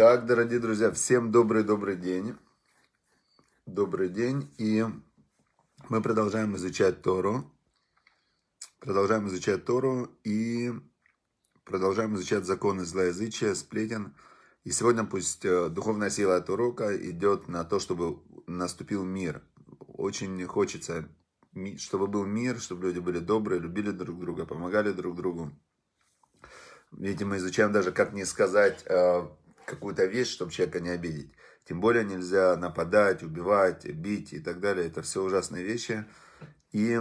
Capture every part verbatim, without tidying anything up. Так, дорогие друзья, всем добрый-добрый день. Добрый день. И мы продолжаем изучать Тору. Продолжаем изучать Тору и продолжаем изучать законы злоязычия, сплетен. И сегодня пусть духовная сила от урока идет на то, чтобы наступил мир. Очень хочется, чтобы был мир, чтобы люди были добрые, любили друг друга, помогали друг другу. Видите, мы изучаем даже, как не сказать какую-то вещь, чтобы человека не обидеть. Тем более нельзя нападать, убивать, бить и так далее. Это все ужасные вещи. И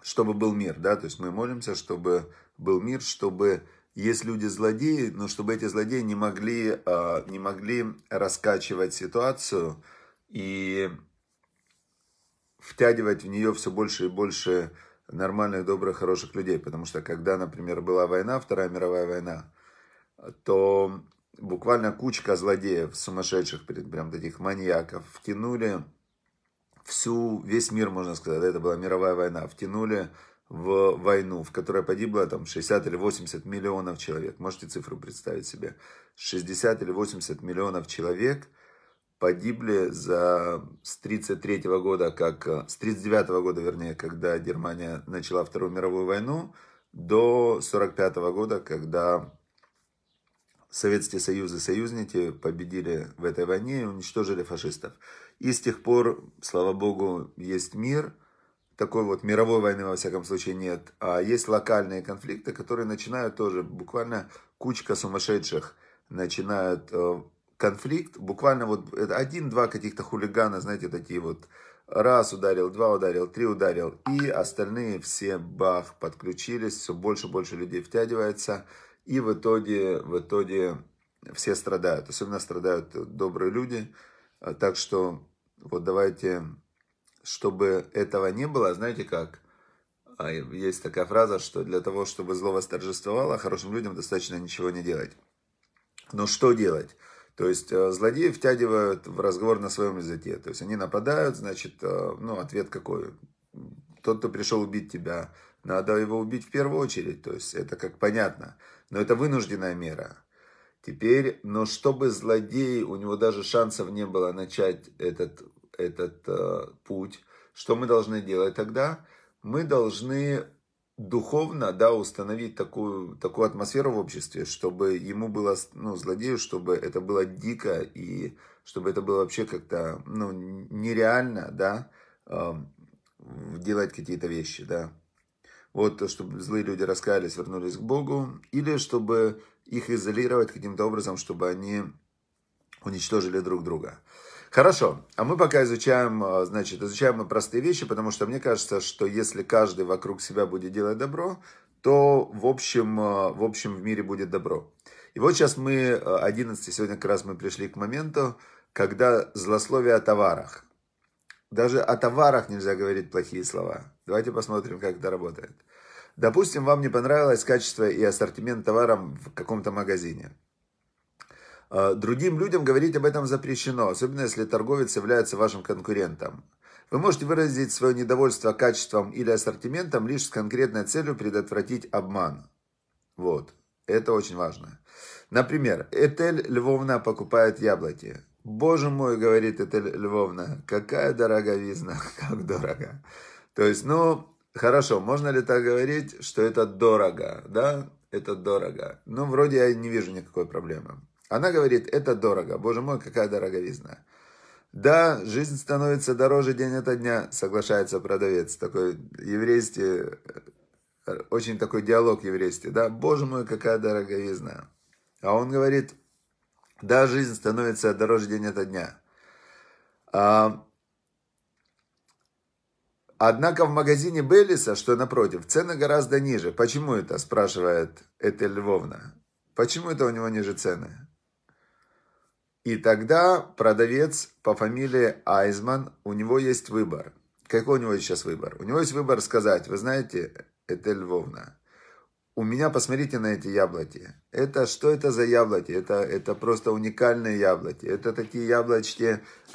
чтобы был мир, да, то есть мы молимся, чтобы был мир, чтобы есть люди злодеи, но чтобы эти злодеи не могли, не могли раскачивать ситуацию и втягивать в нее все больше и больше нормальных, добрых, хороших людей. Потому что когда, например, была война, Вторая мировая война, то буквально кучка злодеев, сумасшедших, прям таких маньяков, втянули всю, весь мир, можно сказать, это была мировая война, втянули в войну, в которой погибло там шестьдесят или восемьдесят миллионов человек. Можете цифру представить себе? шестьдесят или восемьдесят миллионов человек погибли за, с тридцать третьего года, как, с тридцать девятого года, вернее, когда Германия начала Вторую мировую войну, до сорок пятого года, когда Советский Союз и союзники победили в этой войне и уничтожили фашистов. И с тех пор, слава богу, есть мир. Такой вот мировой войны, во всяком случае, нет. А есть локальные конфликты, которые начинают тоже. Буквально кучка сумасшедших начинают конфликт. Буквально вот один-два каких-то хулигана, знаете, такие вот. Раз ударил, два ударил, три ударил. И остальные все, бах, подключились. Все больше и больше людей втягивается. И в итоге, в итоге все страдают. Особенно страдают добрые люди. Так что вот давайте, чтобы этого не было, знаете как? Есть такая фраза, что для того, чтобы зло восторжествовало, хорошим людям достаточно ничего не делать. Но что делать? То есть злодеи втягивают в разговор на своем языке. То есть они нападают, значит, ну ответ какой? Тот, кто пришел убить тебя, надо его убить в первую очередь. То есть это как понятно. Но это вынужденная мера. Теперь, но чтобы злодей, у него даже шансов не было начать этот, этот э, путь, что мы должны делать тогда? Мы должны духовно, да, установить такую, такую атмосферу в обществе, чтобы ему было, ну, злодею, чтобы это было дико и чтобы это было вообще как-то, ну, нереально, да, э, делать какие-то вещи, да. Вот, чтобы злые люди раскаялись, вернулись к Богу. Или чтобы их изолировать каким-то образом, чтобы они уничтожили друг друга. Хорошо. А мы пока изучаем, значит, изучаем мы простые вещи, потому что мне кажется, что если каждый вокруг себя будет делать добро, то в общем, в общем в мире будет добро. И вот сейчас мы, одиннадцать, сегодня как раз мы пришли к моменту, когда злословие о товарах. Даже о товарах нельзя говорить плохие слова. Давайте посмотрим, как это работает. Допустим, вам не понравилось качество и ассортимент товара в каком-то магазине. Другим людям говорить об этом запрещено, особенно если торговец является вашим конкурентом. Вы можете выразить свое недовольство качеством или ассортиментом лишь с конкретной целью предотвратить обман. Вот. Это очень важно. Например, Этель Львовна покупает яблоки. «Боже мой, — говорит Этель Львовна, — какая дороговизна, как дорого». То есть, ну, хорошо, можно ли так говорить, что это дорого, да? Это дорого. Ну, вроде я не вижу никакой проблемы. Она говорит, это дорого. Боже мой, какая дороговизна. Да, жизнь становится дороже день ото дня, соглашается продавец. Такой еврейский, очень такой диалог еврейский, да? Боже мой, какая дороговизна. А он говорит... Да, жизнь становится дороже день ото дня. А... Однако в магазине Беллиса, что напротив, цены гораздо ниже. Почему это, спрашивает Этель Львовна. Почему это у него ниже цены? И тогда продавец по фамилии Айзман, у него есть выбор. Какой у него сейчас выбор? У него есть выбор сказать, вы знаете, Этель Львовна, у меня, посмотрите на эти яблоки. Это, что это за яблоки? Это, это просто уникальные яблоки. Это такие яблочки, э,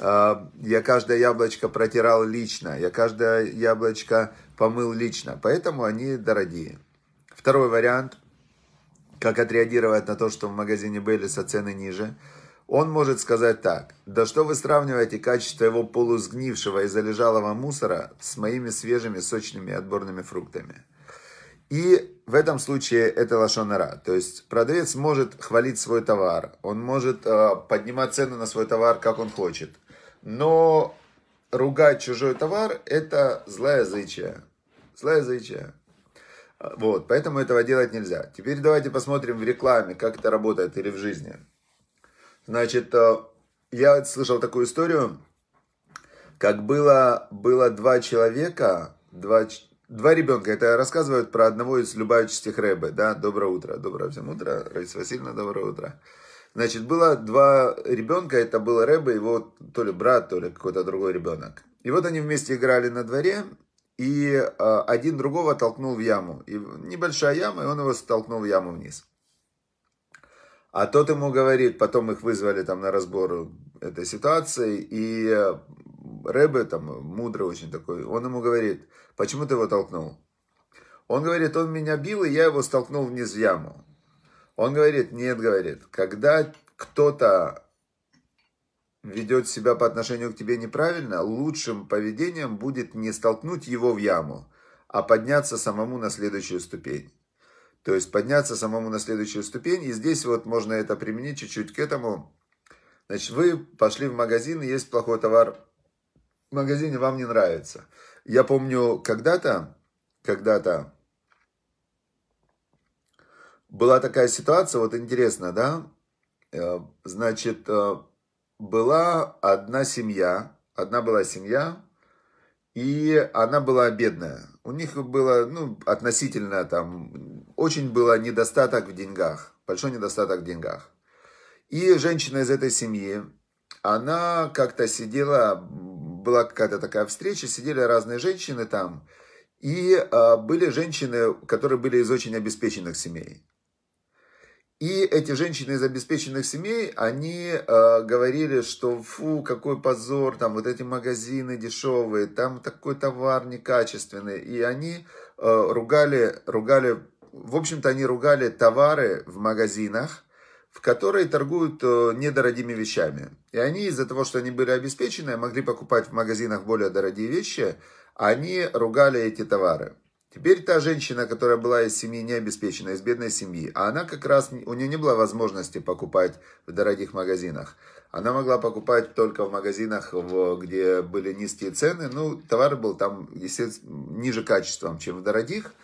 я каждое яблочко протирал лично, я каждое яблочко помыл лично. Поэтому они дорогие. Второй вариант. как отреагировать на то, что в магазине Бейлиса цены ниже, он может сказать так: «Да что вы сравниваете качество его полусгнившего и залежалого мусора с моими свежими, сочными и отборными фруктами». И в этом случае это лашон ара. То есть продавец может хвалить свой товар, он может э, поднимать цену на свой товар, как он хочет. Но ругать чужой товар – это злоязычие. Злоязычие. Вот, поэтому этого делать нельзя. Теперь давайте посмотрим в рекламе, как это работает или в жизни. Значит, я слышал такую историю, как было, было два человека, два, два ребенка. Это рассказывают про одного из любавичских рэбэ, да, доброе утро, доброе всем утро, Раиса Васильевна, доброе утро. Значит, было два ребенка, это был рэбэ, его то ли брат, то ли какой-то другой ребенок. И вот они вместе играли на дворе, и один другого толкнул в яму. И небольшая яма, и он его столкнул в яму вниз. А тот ему говорит, потом их вызвали там на разбор этой ситуации, и рэбэ, там, мудрый очень такой, он ему говорит: почему ты его толкнул? Он говорит: он меня бил, и я его столкнул вниз в яму. Он говорит: нет, говорит, когда кто-то ведет себя по отношению к тебе неправильно, лучшим поведением будет не столкнуть его в яму, а подняться самому на следующую ступень. То есть подняться самому на следующую ступень. И здесь вот можно это применить чуть-чуть к этому. Значит, вы пошли в магазин, и есть плохой товар в магазине, вам не нравится. Я помню, когда-то, когда-то была такая ситуация, вот интересно, да? Значит, была одна семья, одна была семья, и она была бедная. У них было, ну, относительно там, очень был недостаток в деньгах, большой недостаток в деньгах. И женщина из этой семьи, она как-то сидела, была какая-то такая встреча, сидели разные женщины там, и э, были женщины, которые были из очень обеспеченных семей. И эти женщины из обеспеченных семей, они э, говорили, что фу, какой позор, там вот эти магазины дешевые, там такой товар некачественный. И они э, ругали, ругали, в общем-то они ругали товары в магазинах, в которые торгуют э, недорогими вещами. И они из-за того, что они были обеспечены, могли покупать в магазинах более дорогие вещи, они ругали эти товары. Теперь та женщина, которая была из семьи необеспеченной, из бедной семьи, а она как раз, у нее не было возможности покупать в дорогих магазинах. Она могла покупать только в магазинах, где были низкие цены. Ну, товар был там, естественно, ниже качеством, чем в дорогих.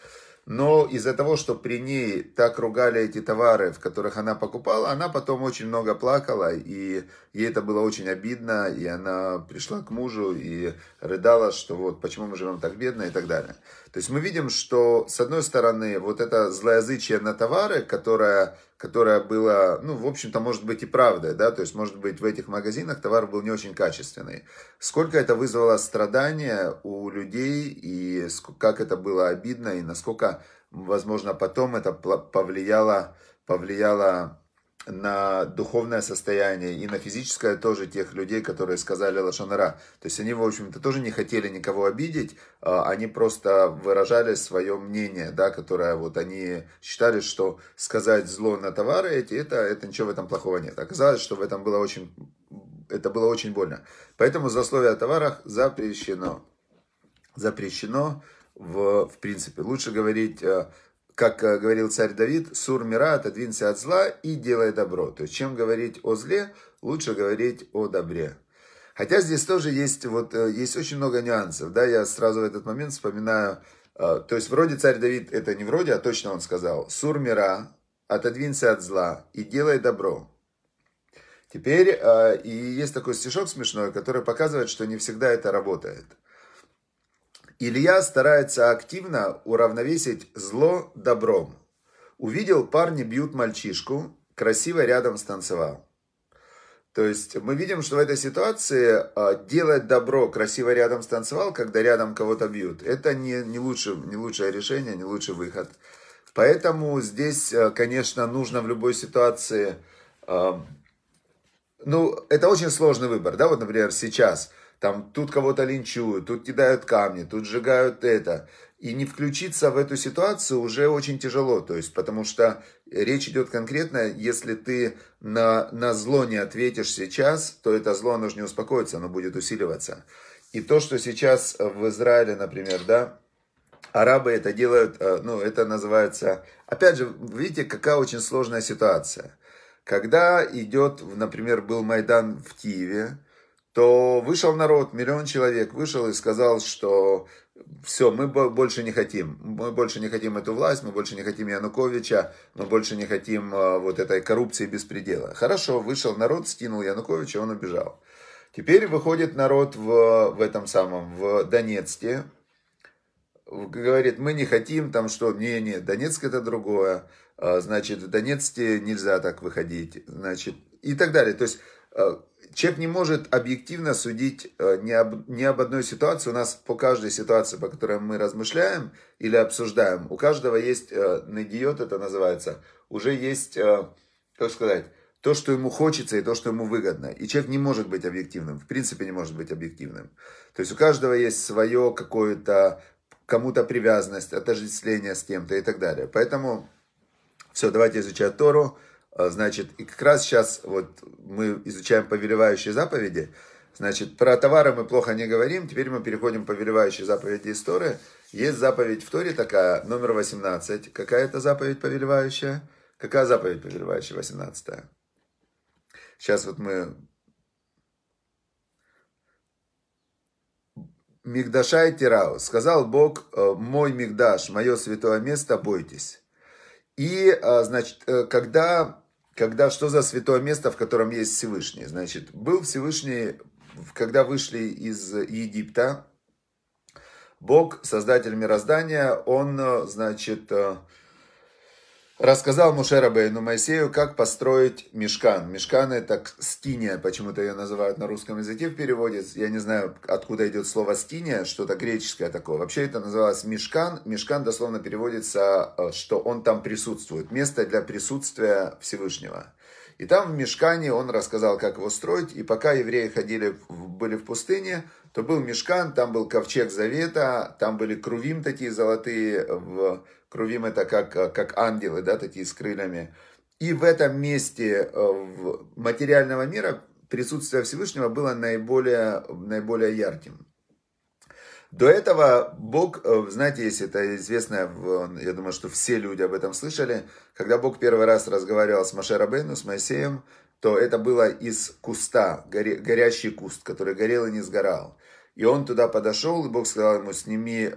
Но из-за того, что при ней так ругали эти товары, в которых она покупала, она потом очень много плакала, и ей это было очень обидно, и она пришла к мужу и рыдала, что вот почему мы живем так бедно и так далее. То есть мы видим, что с одной стороны вот это злоязычие на товары, которое, которое было, ну в общем-то может быть и правдой, да, то есть может быть в этих магазинах товар был не очень качественный. Сколько это вызвало страдания у людей, и как это было обидно, и насколько возможно, потом это повлияло, повлияло на духовное состояние и на физическое тоже тех людей, которые сказали лашон ара. То есть они, в общем-то, тоже не хотели никого обидеть, они просто выражали свое мнение, да, которое вот они считали, что сказать зло на товары эти, это, это ничего в этом плохого нет. Оказалось, что в этом было очень, это было очень больно. Поэтому злословие о товарах запрещено. Запрещено. В, в принципе, лучше говорить, как говорил царь Давид: «Сур мира, отодвинься от зла и делай добро». То есть, чем говорить о зле, лучше говорить о добре. Хотя здесь тоже есть, вот, есть очень много нюансов. Да? Я сразу в этот момент вспоминаю, то есть, вроде царь Давид, это не вроде, а точно он сказал: «Сур мира, отодвинься от зла и делай добро». Теперь, и есть такой стишок смешной, который показывает, что не всегда это работает. Илья старается активно уравновесить зло добром. Увидел, парни бьют мальчишку, красиво рядом станцевал. То есть мы видим, что в этой ситуации делать добро, красиво рядом станцевал, когда рядом кого-то бьют, это не, не, лучше, не лучшее решение, не лучший выход. Поэтому здесь, конечно, нужно в любой ситуации... Ну, это очень сложный выбор, да, вот, например, сейчас... Там тут кого-то линчуют, тут кидают камни, тут сжигают это. И не включиться в эту ситуацию уже очень тяжело. То есть, потому что речь идет конкретно, если ты на, на зло не ответишь сейчас, то это зло, оно же не успокоится, оно будет усиливаться. И то, что сейчас в Израиле, например, да, арабы это делают, ну, это называется... Опять же, видите, какая очень сложная ситуация. Когда идет, например, был Майдан в Киеве, то вышел народ, миллион человек вышел и сказал, что... Все, мы больше не хотим. Мы больше не хотим эту власть, мы больше не хотим Януковича, мы больше не хотим вот этой коррупции беспредела. Хорошо, вышел народ, скинул Януковича, он убежал. Теперь выходит народ в, в этом самом, в Донецке, говорит, мы не хотим, там что, не, не, Донецк это другое, значит, в Донецке нельзя так выходить, значит, и так далее. То есть... Человек не может объективно судить ни об, ни об одной ситуации. У нас по каждой ситуации, по которой мы размышляем или обсуждаем, у каждого есть, недиот это называется, уже есть, как сказать, то, что ему хочется и то, что ему выгодно. И человек не может быть объективным, в принципе не может быть объективным. То есть у каждого есть свое какое-то, кому-то привязанность, отождествление с кем-то и так далее. Поэтому все, давайте изучать Тору. Значит, и как раз сейчас вот мы изучаем повелевающие заповеди. Значит, про товары мы плохо не говорим. Теперь мы переходим к повелевающей заповеди из Торы. Есть заповедь в Торе такая, номер восемнадцать. Какая это заповедь повелевающая? Какая заповедь повелевающая? восемнадцатая. Сейчас вот мы... Мигдашай Тирау. Сказал Бог, мой Мигдаш, мое святое место, бойтесь. И, значит, когда... Когда что за святое место, в котором есть Всевышний? Значит, был Всевышний, когда вышли из Египта, Бог, Создатель мироздания, он, значит, рассказал Моше Рабейну Моисею, как построить мишкан. Мишкан это скиния, почему-то ее называют на русском языке в переводе. Я не знаю, откуда идет слово скиния, что-то греческое такое. Вообще это называлось мишкан. Мишкан дословно переводится, что он там присутствует. Место для присутствия Всевышнего. И там в мишкане он рассказал, как его строить. И пока евреи ходили, были в пустыне, то был мишкан, там был ковчег завета, там были крувим такие золотые в... Крувим это как, как ангелы, да, такие с крыльями. И в этом месте материального мира присутствие Всевышнего было наиболее, наиболее ярким. До этого Бог, знаете, есть это известное, я думаю, что все люди об этом слышали, когда Бог первый раз разговаривал с Моше Рабейну, с Моисеем, то это было из куста, горя, горящий куст, который горел и не сгорал. И он туда подошел, и Бог сказал ему, сними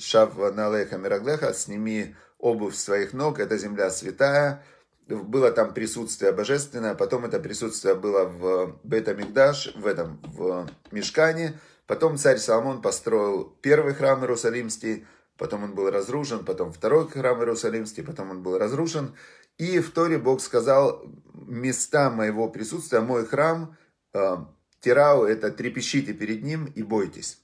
шав налеха мираглеха, сними обувь своих ног, это земля святая. Было там присутствие божественное, потом это присутствие было в Бет-Амикдаш, в этом, в Мишкане. Потом царь Соломон построил первый храм Иерусалимский, потом он был разрушен, потом второй храм Иерусалимский, потом он был разрушен. И в Торе Бог сказал, места моего присутствия, мой храм, Тирау – это трепещите перед ним и бойтесь.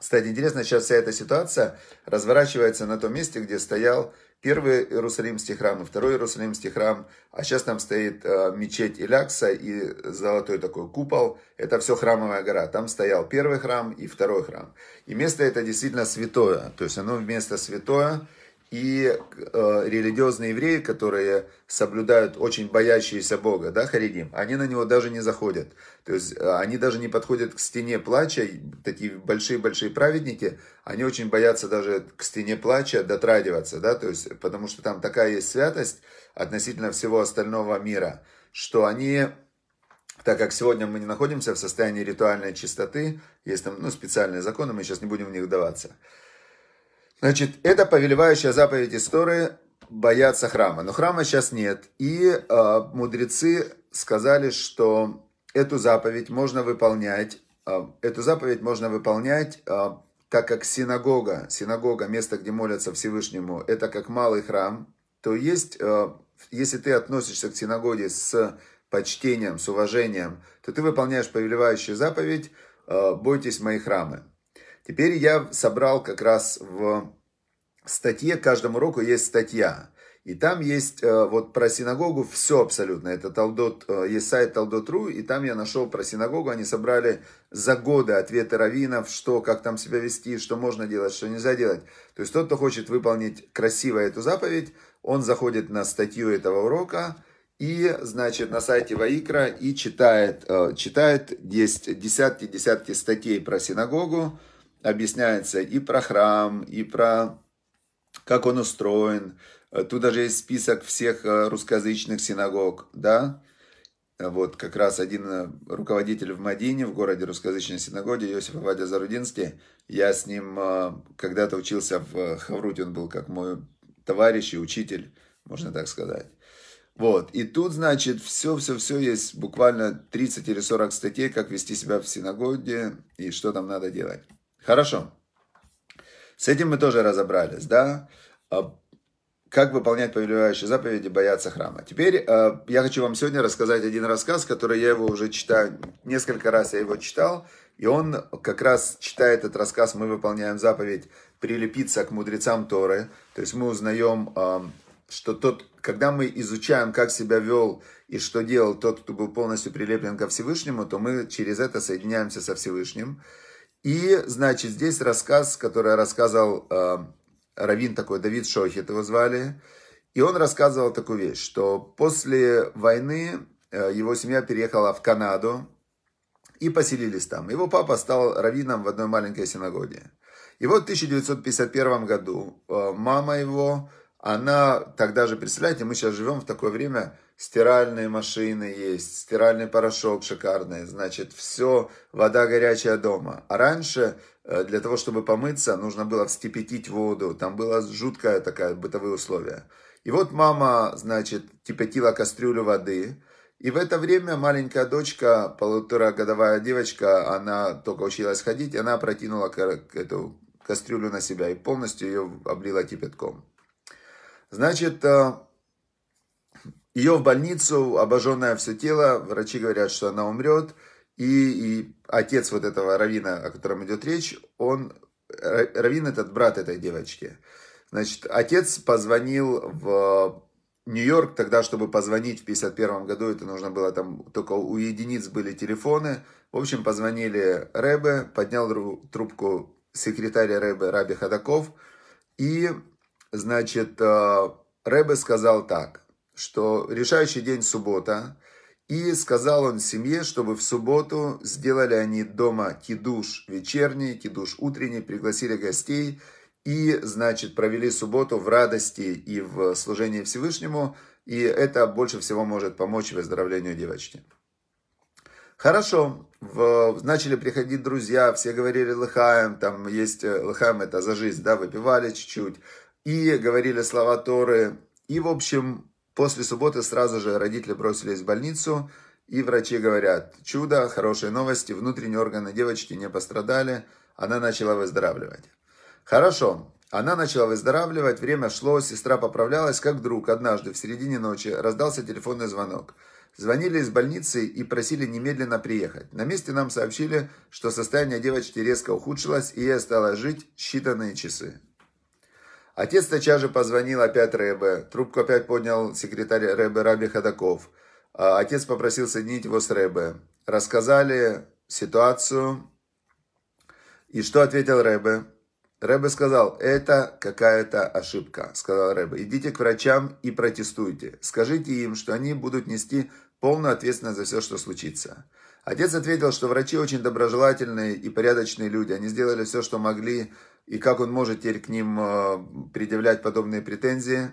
Кстати, интересно, сейчас вся эта ситуация разворачивается на том месте, где стоял первый Иерусалимский храм и второй Иерусалимский храм. А сейчас там стоит мечеть Илякса и золотой такой купол. Это все храмовая гора. Там стоял первый храм и второй храм. И место это действительно святое. То есть оно место святое. И э, религиозные евреи, которые соблюдают, очень боящиеся Бога, да, харидим, они на него даже не заходят. То есть э, они даже не подходят к стене плача, такие большие-большие праведники, они очень боятся даже к стене плача дотрагиваться, да, то есть, потому что там такая есть святость относительно всего остального мира, что они... Так как сегодня мы не находимся в состоянии ритуальной чистоты, есть там ну, специальные законы, мы сейчас не будем в них вдаваться. Значит, это повелевающая заповедь из Торы бояться храма. Но храма сейчас нет. И э, мудрецы сказали, что эту заповедь можно выполнять. Э, эту заповедь можно выполнять, э, так как синагога, синагога, место, где молятся Всевышнему, это как малый храм. То есть, э, если ты относишься к синагоге с почтением, с уважением, то ты выполняешь повелевающую заповедь э, «Бойтесь мои храмы». Теперь я собрал как раз в статье, к каждому уроку есть статья. И там есть, вот про синагогу, все абсолютно. Это Талдот, есть сайт Талдот точка ру, и там я нашел про синагогу. Они собрали за годы ответы раввинов, что, как там себя вести, что можно делать, что нельзя делать. То есть тот, кто хочет выполнить красиво эту заповедь, он заходит на статью этого урока и, значит, на сайте Ваикра и читает, читает, есть десятки-десятки статей про синагогу, объясняется и про храм, и про как он устроен. Тут даже есть список всех русскоязычных синагог, да, вот как раз один руководитель в Мадине, в городе русскоязычной синагоге, Иосиф Авадия Зарудинский, я с ним когда-то учился в Хавруте, он был как мой товарищ и учитель, можно так сказать. Вот, и тут, значит, все-все-все есть, буквально тридцать или сорок статей, как вести себя в синагоге и что там надо делать. Хорошо, с этим мы тоже разобрались, да. Как выполнять повелевающие заповеди, бояться храма. Теперь э, я хочу вам сегодня рассказать один рассказ, который я его уже читаю, несколько раз я его читал, и он как раз читает этот рассказ, мы выполняем заповедь прилепиться к мудрецам Торы, то есть мы узнаем, э, что тот, когда мы изучаем, как себя вел и что делал тот, кто был полностью прилеплен ко Всевышнему, то мы через это соединяемся со Всевышним. И, значит, здесь рассказ, который я рассказал... Э, раввин такой, Давид Шохет его звали, и он рассказывал такую вещь, что после войны его семья переехала в Канаду и поселились там. Его папа стал раввином в одной маленькой синагоге. И вот в тысяча девятьсот пятьдесят первом году мама его, она тогда же, представляете, мы сейчас живем в такое время, стиральные машины есть, стиральный порошок шикарный, значит, все, вода горячая дома. А раньше... Для того, чтобы помыться, нужно было вскипятить воду. Там было жуткое такое бытовые условия. И вот мама, значит, кипятила кастрюлю воды. И в это время маленькая дочка, полуторагодовая девочка, она только училась ходить, она опрокинула эту кастрюлю на себя и полностью ее облила кипятком. Значит, ее в больницу, обожженное все тело, врачи говорят, что она умрет. И, и отец вот этого раввина, о котором идет речь, он, раввин этот брат этой девочки. Значит, отец позвонил в Нью-Йорк тогда, чтобы позвонить в пятьдесят первом году, это нужно было там, только у единиц были телефоны. В общем, позвонили Ребе, поднял трубку секретарь Ребе Раби Ходаков. И, значит, Ребе сказал так, что решающий день суббота. И сказал он семье, чтобы в субботу сделали они дома кидуш вечерний, кидуш утренний, пригласили гостей и, значит, провели субботу в радости и в служении Всевышнему. И это больше всего может помочь выздоровлению девочки. Хорошо, в, начали приходить друзья, все говорили лыхаем, там есть лыхаем, это за жизнь, да, выпивали чуть-чуть. И говорили слова Торы, и, в общем... После субботы сразу же родители бросились в больницу, и врачи говорят, чудо, хорошие новости, внутренние органы девочки не пострадали, она начала выздоравливать. Хорошо, она начала выздоравливать, время шло, сестра поправлялась, как вдруг однажды в середине ночи раздался телефонный звонок. Звонили из больницы и просили немедленно приехать. На месте нам сообщили, что состояние девочки резко ухудшилось, и ей осталось жить считанные часы. Отец тотчас же позвонил опять Ребе, трубку опять поднял секретарь Ребе Раби Ходаков. Отец попросил соединить его с Ребе. Рассказали ситуацию. И что ответил Ребе? Ребе сказал, это какая-то ошибка, сказал Ребе. Идите к врачам и протестуйте. Скажите им, что они будут нести полную ответственность за все, что случится. Отец ответил, что врачи очень доброжелательные и порядочные люди. Они сделали все, что могли. И как он может теперь к ним предъявлять подобные претензии?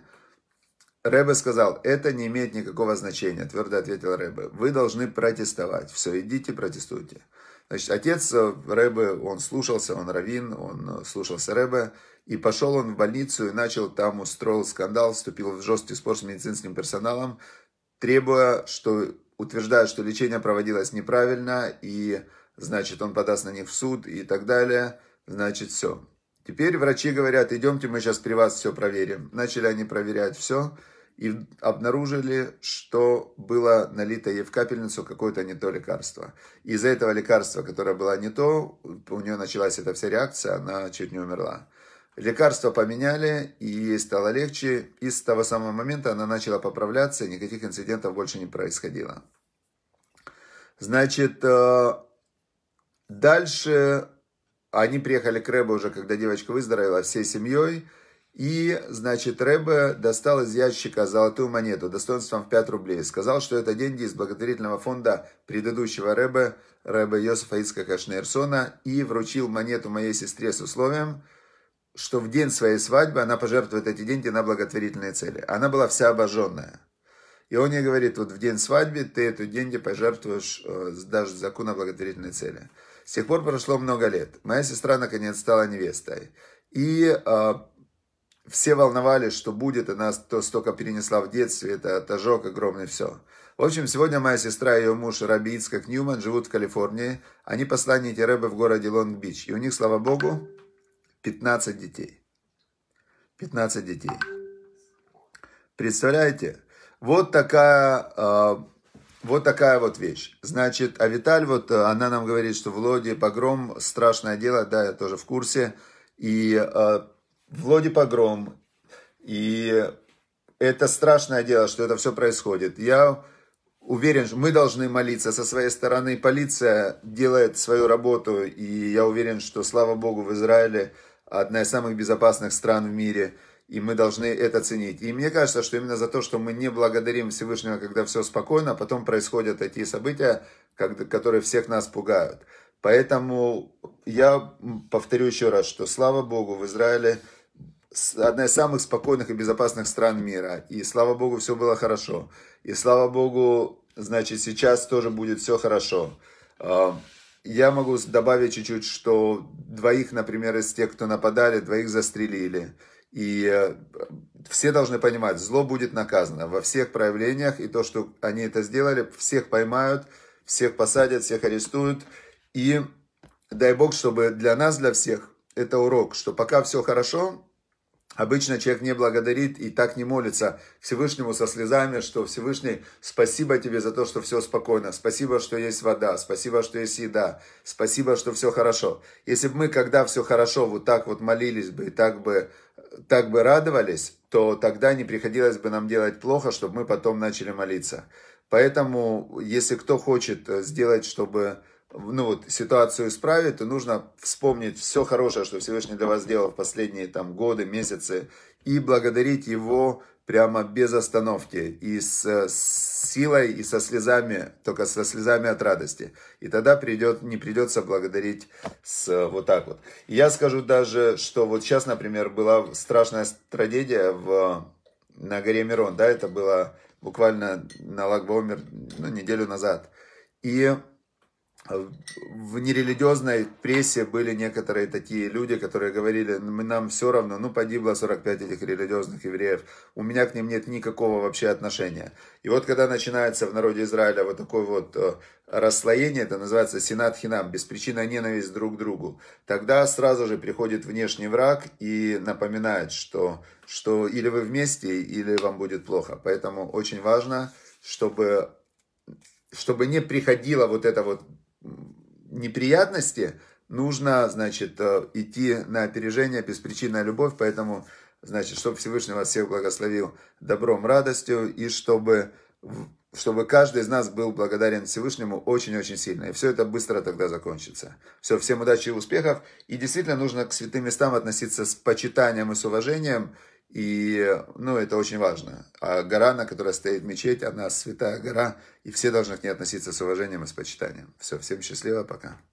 Ребе сказал, это не имеет никакого значения, твердо ответил Ребе. Вы должны протестовать. Все, идите, протестуйте. Значит, отец Ребе, он слушался, он раввин, он слушался Ребе. И пошел он в больницу и начал там, устроил скандал, вступил в жесткий спор с медицинским персоналом, требуя, что, утверждая, что лечение проводилось неправильно, и, значит, он подаст на них в суд и так далее. Значит, все. Теперь врачи говорят, идемте, мы сейчас при вас все проверим. Начали они проверять все и обнаружили, что было налито ей в капельницу какое-то не то лекарство. Из-за этого лекарства, которое было не то, у нее началась эта вся реакция, она чуть не умерла. Лекарства поменяли, и ей стало легче. И с того самого момента она начала поправляться, и никаких инцидентов больше не происходило. Значит, дальше они приехали к Рэбе уже, когда девочка выздоровела, всей семьей. И, значит, Рэбе достал из ящика золотую монету достоинством в пять рублей. Сказал, что это деньги из благотворительного фонда предыдущего Рэбе, Рэбе Йосефа Ицхака Шнеерсона. И вручил монету моей сестре с условием, что в день своей свадьбы она пожертвует эти деньги на благотворительные цели. Она была вся обожженная. И он ей говорит, вот в день свадьбы ты эти деньги пожертвуешь, сдашь в закон на благотворительные цели. С тех пор прошло много лет. Моя сестра, наконец, стала невестой. И... все волновались, что будет, она то столько перенесла в детстве, это ожог огромный, все. В общем, сегодня моя сестра и ее муж Раби Ицхак Ньюман живут в Калифорнии. Они посланники Рэбе в городе Лонг-Бич. И у них, слава богу, пятнадцать детей. пятнадцать детей. Представляете? Вот такая, э, вот такая вот вещь. Значит, а Виталь, вот она нам говорит, что в Лоди погром, страшное дело, да, я тоже в курсе. И... Э, В Лоди погром, и это страшное дело, что это все происходит. Я уверен, что мы должны молиться со своей стороны. Полиция делает свою работу, и я уверен, что, слава Богу, в Израиле одна из самых безопасных стран в мире, и мы должны это ценить. И мне кажется, что именно за то, что мы не благодарим Всевышнего, когда все спокойно, потом происходят такие события, которые всех нас пугают. Поэтому я повторю еще раз, что, слава Богу, в Израиле одна из самых спокойных и безопасных стран мира. И слава Богу, все было хорошо. И слава Богу, значит, сейчас тоже будет все хорошо. Я могу добавить чуть-чуть, что двоих, например, из тех, кто нападали, двоих застрелили. И все должны понимать, зло будет наказано во всех проявлениях. И то, что они это сделали, всех поймают, всех посадят, всех арестуют. И дай Бог, чтобы для нас, для всех, это урок, что пока все хорошо, обычно человек не благодарит и так не молится Всевышнему со слезами, что Всевышний, спасибо тебе за то, что все спокойно, спасибо, что есть вода, спасибо, что есть еда, спасибо, что все хорошо. Если бы мы, когда все хорошо, вот так вот молились бы и так бы, так бы радовались, то тогда не приходилось бы нам делать плохо, чтобы мы потом начали молиться. Поэтому, если кто хочет сделать, чтобы... ну вот, ситуацию исправить, то нужно вспомнить все хорошее, что Всевышний для вас сделал в последние там годы, месяцы, и благодарить его прямо без остановки, и с, с силой, и со слезами, только со слезами от радости. И тогда придет, не придется благодарить с, вот так вот. И я скажу даже, что вот сейчас, например, была страшная трагедия в, на горе Мирон, да, это было буквально на Лаг ба-Омер, ну, неделю назад. И... в нерелигиозной прессе были некоторые такие люди, которые говорили, нам все равно, ну погибло сорок пять этих религиозных евреев, у меня к ним нет никакого вообще отношения. И вот когда начинается в народе Израиля вот такое вот расслоение, это называется синат хинам, беспричинная ненависть друг к другу, тогда сразу же приходит внешний враг и напоминает, что, что или вы вместе, или вам будет плохо. Поэтому очень важно, чтобы, чтобы не приходило вот это вот неприятности, нужно, значит, идти на опережение, беспричинная любовь, поэтому, значит, чтобы Всевышний вас всех благословил добром, радостью, и чтобы, чтобы каждый из нас был благодарен Всевышнему очень-очень сильно, и все это быстро тогда закончится. Все, всем удачи и успехов, и действительно нужно к святым местам относиться с почитанием и с уважением, и, ну, это очень важно. А гора, на которой стоит мечеть, она святая гора, и все должны к ней относиться с уважением и с почитанием. Все, всем счастливо, пока.